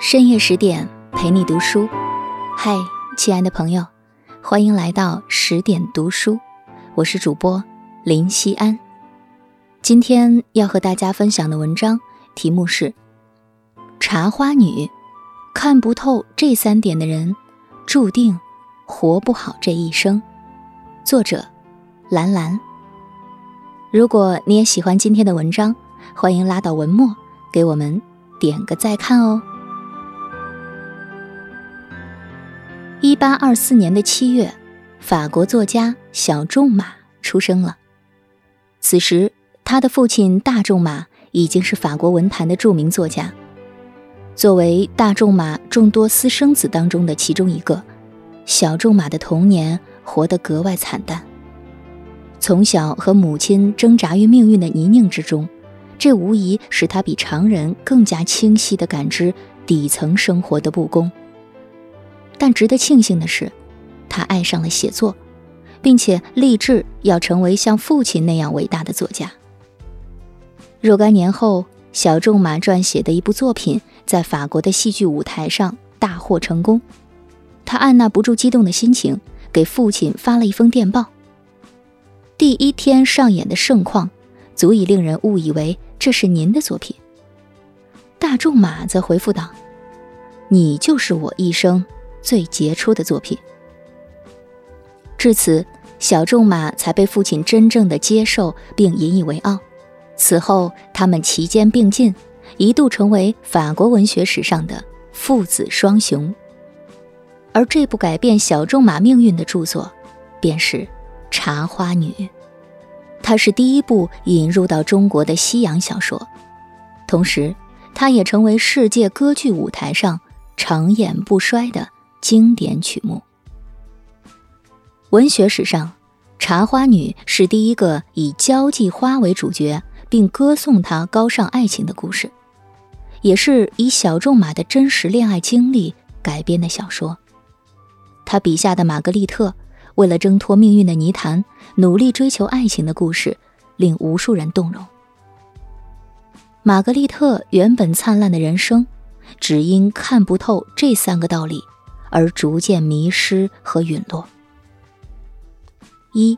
深夜10点陪你读书。嗨，亲爱的朋友，欢迎来到10点读书，我是主播林西安。今天要和大家分享的文章题目是《茶花女》，看不透这3点的人注定活不好这一生。作者兰兰。如果你也喜欢今天的文章，欢迎拉到文末给我们点个再看哦。1824年的7月，法国作家小仲马出生了。此时，他的父亲大仲马已经是法国文坛的著名作家。作为大仲马众多私生子当中的其中一个，小仲马的童年活得格外惨淡。从小和母亲挣扎于命运的泥泞之中，这无疑使他比常人更加清晰地感知底层生活的不公。但值得庆幸的是，他爱上了写作，并且立志要成为像父亲那样伟大的作家。若干年后，小仲马撰写的一部作品在法国的戏剧舞台上大获成功。他按捺不住激动的心情，给父亲发了一封电报。第一天上演的盛况，足以令人误以为这是您的作品。大仲马则回复道：“你就是我一生最杰出的作品。”至此，小仲马才被父亲真正的接受并引以为傲。此后，他们齐肩并进，一度成为法国文学史上的父子双雄。而这部改变小仲马命运的著作，便是《茶花女》。它是第一部引入到中国的西洋小说，同时，它也成为世界歌剧舞台上长演不衰的经典曲目。文学史上，茶花女是第一个以交际花为主角，并歌颂她高尚爱情的故事，也是以小仲马的真实恋爱经历改编的小说。他笔下的玛格丽特，为了挣脱命运的泥潭，努力追求爱情的故事，令无数人动容。玛格丽特原本灿烂的人生，只因看不透这3个道理而逐渐迷失和陨落。1.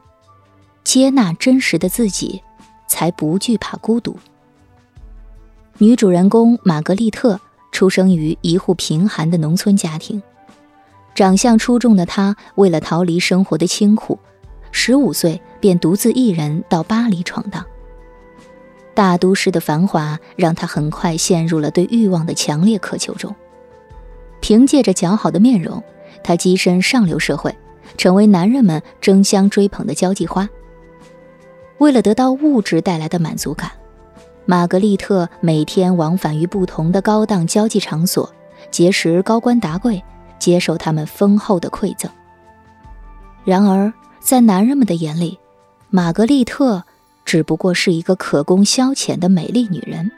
接纳真实的自己，才不惧怕孤独。女主人公玛格丽特出生于一户贫寒的农村家庭，长相出众的她为了逃离生活的清苦，15岁便独自一人到巴黎闯荡。大都市的繁华让她很快陷入了对欲望的强烈渴求中。凭借着姣好的面容，她跻身上流社会，成为男人们争相追捧的交际花。为了得到物质带来的满足感，玛格丽特每天往返于不同的高档交际场所，结识高官达贵，接受他们丰厚的馈赠。然而，在男人们的眼里，玛格丽特只不过是一个可供消遣的美丽女人，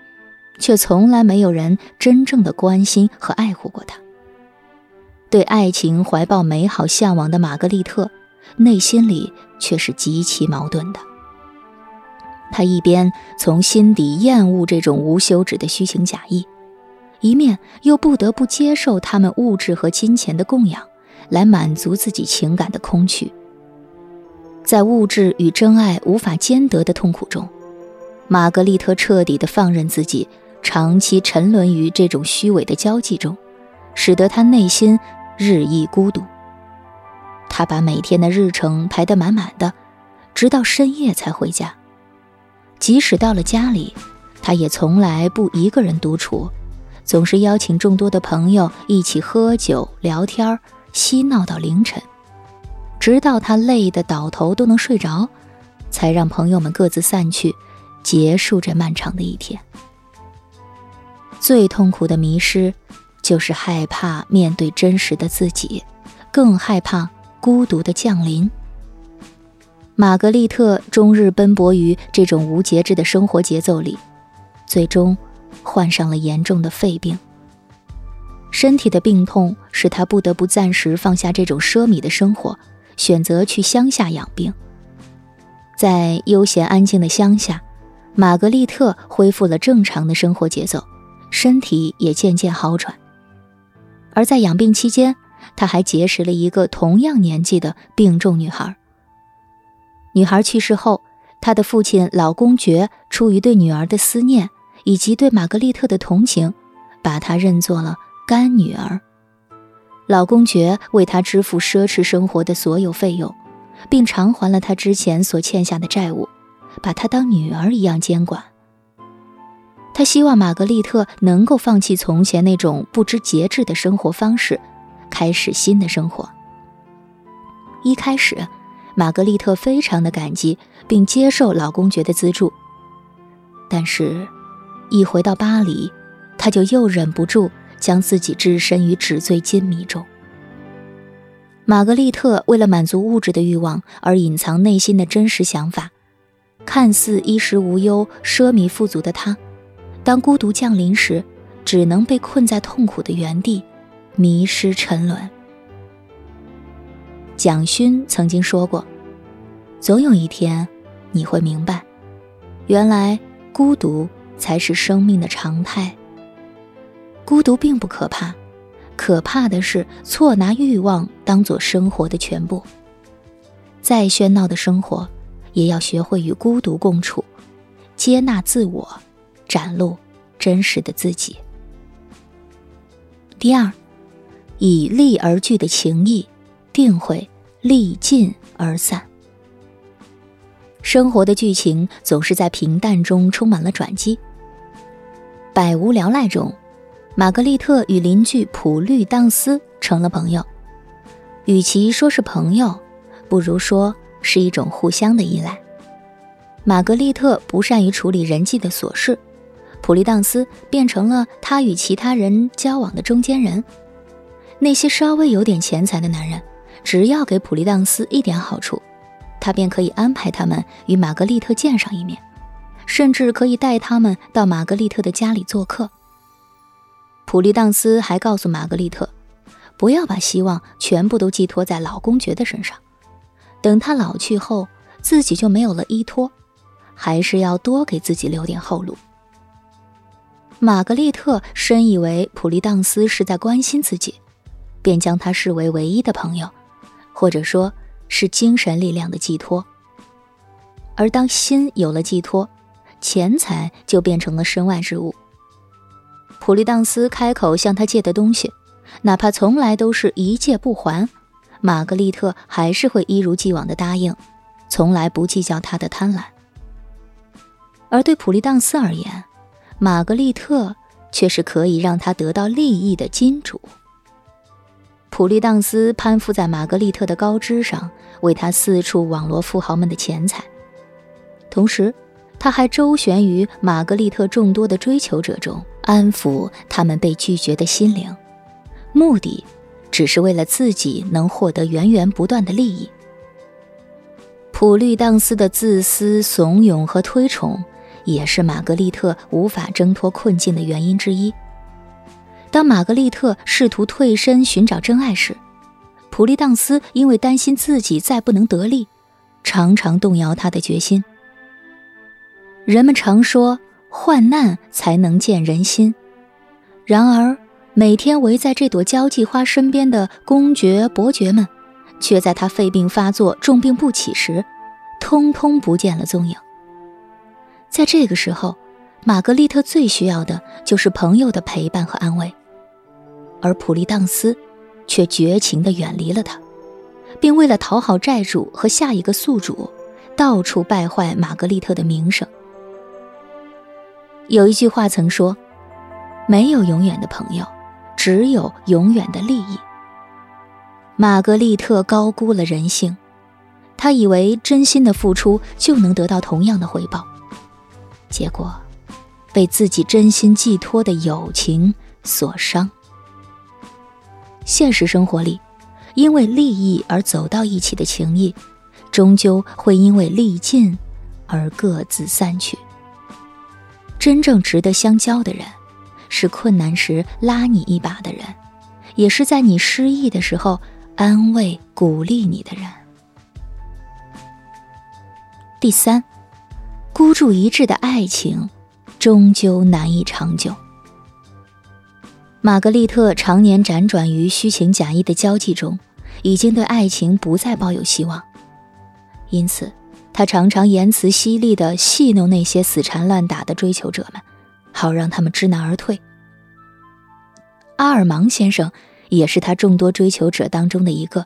却从来没有人真正的关心和爱护过她。对爱情怀抱美好向往的玛格丽特，内心里却是极其矛盾的。她一边从心底厌恶这种无休止的虚情假意，一面又不得不接受他们物质和金钱的供养，来满足自己情感的空虚。在物质与真爱无法兼得的痛苦中，玛格丽特彻底地放任自己，长期沉沦于这种虚伪的交际中，使得她内心日益孤独。她把每天的日程排得满满的，直到深夜才回家。即使到了家里，她也从来不一个人独处，总是邀请众多的朋友一起喝酒聊天，嬉闹到凌晨，直到她累得倒头都能睡着，才让朋友们各自散去，结束这漫长的一天。最痛苦的迷失，就是害怕面对真实的自己，更害怕孤独的降临。玛格丽特终日奔波于这种无节制的生活节奏里，最终患上了严重的肺病。身体的病痛使她不得不暂时放下这种奢靡的生活，选择去乡下养病。在悠闲安静的乡下，玛格丽特恢复了正常的生活节奏，身体也渐渐好转，而在养病期间，他还结识了一个同样年纪的病重女孩。女孩去世后，他的父亲老公爵出于对女儿的思念以及对玛格丽特的同情，把她认作了干女儿。老公爵为她支付奢侈生活的所有费用，并偿还了她之前所欠下的债务，把她当女儿一样监管。他希望玛格丽特能够放弃从前那种不知节制的生活方式，开始新的生活。一开始，玛格丽特非常的感激，并接受老公爵的资助。但是，一回到巴黎，她就又忍不住将自己置身于纸醉金迷中。玛格丽特为了满足物质的欲望而隐藏内心的真实想法，看似衣食无忧、奢靡富足的她，当孤独降临时，只能被困在痛苦的原地，迷失沉沦。蒋勋曾经说过，总有一天你会明白，原来孤独才是生命的常态。孤独并不可怕，可怕的是错拿欲望当作生活的全部。再喧闹的生活，也要学会与孤独共处，接纳自我，展露真实的自己。第二，以利而聚的情谊定会利尽而散。生活的剧情总是在平淡中充满了转机。百无聊赖中，玛格丽特与邻居普律当斯成了朋友。与其说是朋友，不如说是一种互相的依赖。玛格丽特不善于处理人际的琐事，普利当斯变成了他与其他人交往的中间人。那些稍微有点钱财的男人，只要给普利当斯一点好处，他便可以安排他们与玛格丽特见上一面，甚至可以带他们到玛格丽特的家里做客。普利当斯还告诉玛格丽特，不要把希望全部都寄托在老公爵的身上，等他老去后，自己就没有了依托，还是要多给自己留点后路。玛格丽特深以为普利当斯是在关心自己，便将他视为唯一的朋友，或者说是精神力量的寄托。而当心有了寄托，钱财就变成了身外之物。普利当斯开口向他借的东西，哪怕从来都是一借不还，玛格丽特还是会一如既往的答应，从来不计较他的贪婪。而对普利当斯而言，玛格丽特却是可以让他得到利益的金主。普利当斯攀附在玛格丽特的高枝上，为他四处网罗富豪们的钱财，同时他还周旋于玛格丽特众多的追求者中，安抚他们被拒绝的心灵，目的只是为了自己能获得源源不断的利益。普律当斯的自私、怂恿和推崇，也是玛格丽特无法挣脱困境的原因之一。当玛格丽特试图退身寻找真爱时，普利当斯因为担心自己再不能得利，常常动摇他的决心。人们常说，患难才能见人心。然而，每天围在这朵交际花身边的公爵、伯爵们，却在他肺病发作、重病不起时，通通不见了踪影。在这个时候，玛格丽特最需要的就是朋友的陪伴和安慰，而普利当斯却绝情地远离了他，并为了讨好债主和下一个宿主，到处败坏玛格丽特的名声。有一句话曾说，没有永远的朋友，只有永远的利益。玛格丽特高估了人性，她以为真心的付出就能得到同样的回报，结果被自己真心寄托的友情所伤。现实生活里，因为利益而走到一起的情谊，终究会因为利尽而各自散去。真正值得相交的人，是困难时拉你一把的人，也是在你失意的时候安慰鼓励你的人。第三，孤注一掷的爱情终究难以长久。玛格丽特常年辗转于虚情假意的交际中，已经对爱情不再抱有希望，因此她常常言辞犀利地戏弄那些死缠烂打的追求者们，好让他们知难而退。阿尔芒先生也是他众多追求者当中的一个。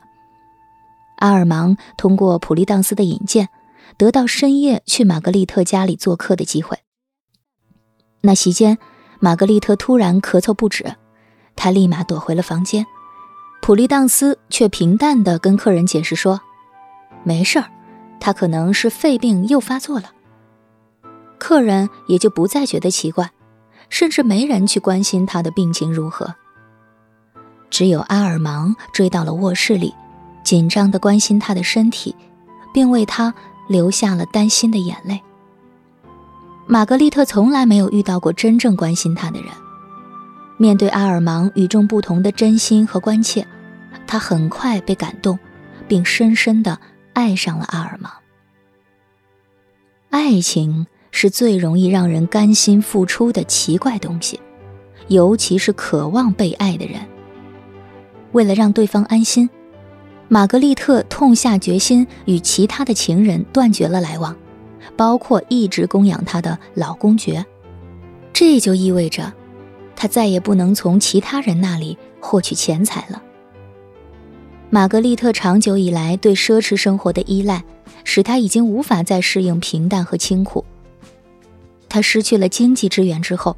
阿尔芒通过普利当斯的引荐，得到深夜去玛格丽特家里做客的机会。那席间，玛格丽特突然咳嗽不止，他立马躲回了房间。普利当斯却平淡地跟客人解释说，没事儿，他可能是肺病又发作了。客人也就不再觉得奇怪，甚至没人去关心他的病情如何。只有阿尔芒追到了卧室里，紧张地关心他的身体，并为他流下了担心的眼泪。玛格丽特从来没有遇到过真正关心他的人。面对阿尔芒与众不同的真心和关切，他很快被感动，并深深地爱上了阿尔芒。爱情是最容易让人甘心付出的奇怪东西，尤其是渴望被爱的人。为了让对方安心，玛格丽特痛下决心与其他的情人断绝了来往，包括一直供养她的老公爵。这就意味着她再也不能从其他人那里获取钱财了。玛格丽特长久以来对奢侈生活的依赖，使她已经无法再适应平淡和清苦。她失去了经济支援之后，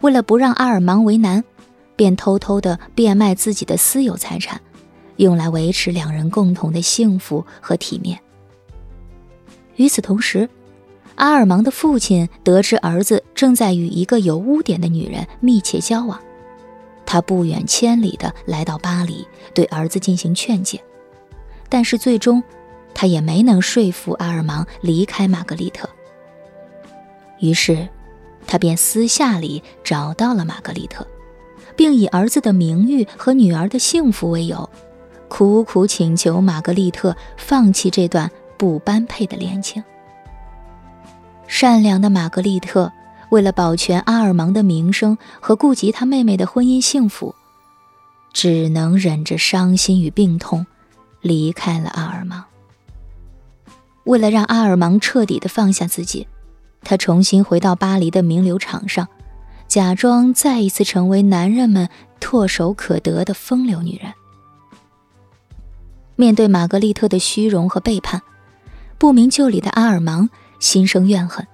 为了不让阿尔芒为难，便偷偷地变卖自己的私有财产，用来维持两人共同的幸福和体面。与此同时，阿尔芒的父亲得知儿子正在与一个有污点的女人密切交往，他不远千里地来到巴黎，对儿子进行劝解，但是最终他也没能说服阿尔芒离开玛格丽特。于是他便私下里找到了玛格丽特，并以儿子的名誉和女儿的幸福为由，苦苦请求玛格丽特放弃这段不般配的恋情。善良的玛格丽特为了保全阿尔芒的名声和顾及他妹妹的婚姻幸福，只能忍着伤心与病痛离开了阿尔芒。为了让阿尔芒彻底地放下自己，他重新回到巴黎的名流场上，假装再一次成为男人们唾手可得的风流女人。面对玛格丽特的虚荣和背叛，不明就里的阿尔芒心生怨恨，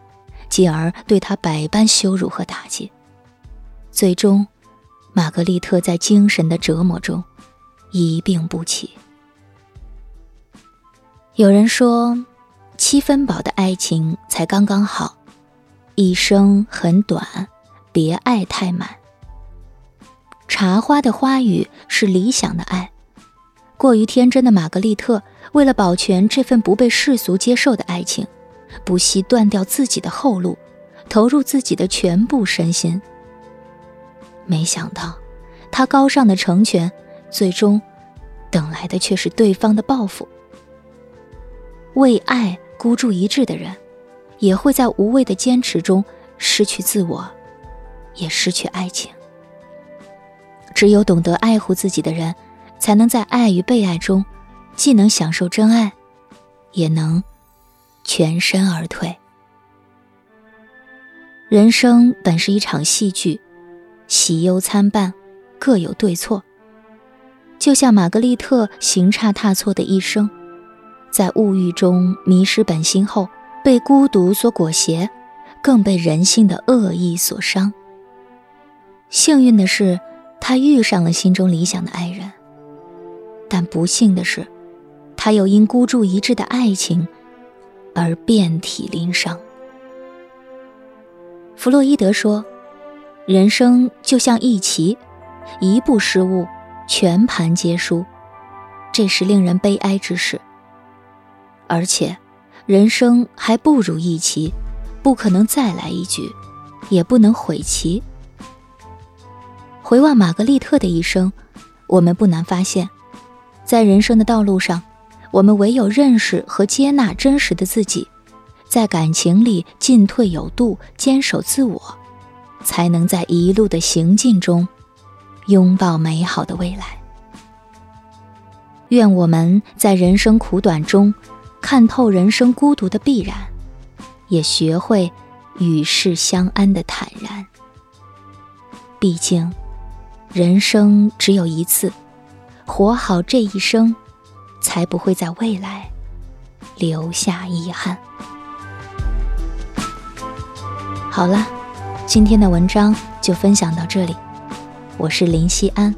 继而对他百般羞辱和打击。最终，玛格丽特在精神的折磨中一病不起。有人说，七分饱的爱情才刚刚好，一生很短，别爱太满。茶花的花语是理想的爱，过于天真的玛格丽特为了保全这份不被世俗接受的爱情，不惜断掉自己的后路，投入自己的全部身心。没想到她高尚的成全，最终等来的却是对方的报复。为爱孤注一掷的人，也会在无谓的坚持中失去自我，也失去爱情。只有懂得爱护自己的人，才能在爱与被爱中既能享受真爱，也能全身而退。人生本是一场戏剧，喜忧参半，各有对错。就像玛格丽特行差踏错的一生，在物欲中迷失本心后，被孤独所裹挟，更被人性的恶意所伤。幸运的是，他遇上了心中理想的爱人，但不幸的是，他又因孤注一掷的爱情而遍体鳞伤。弗洛伊德说，人生就像一棋，一步失误，全盘皆输，这是令人悲哀之事。而且人生还不如一棋，不可能再来一局，也不能悔棋。回望玛格丽特的一生，我们不难发现，在人生的道路上，我们唯有认识和接纳真实的自己，在感情里进退有度，坚守自我，才能在一路的行进中拥抱美好的未来。愿我们在人生苦短中看透人生孤独的必然，也学会与世相安的坦然。毕竟人生只有一次，活好这一生，才不会在未来留下遗憾。好了，今天的文章就分享到这里，我是林西安。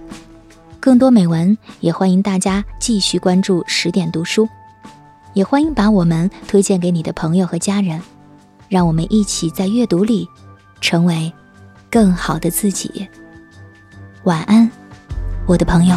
更多美文也欢迎大家继续关注10点读书，也欢迎把我们推荐给你的朋友和家人，让我们一起在阅读里成为更好的自己。晚安，我的朋友。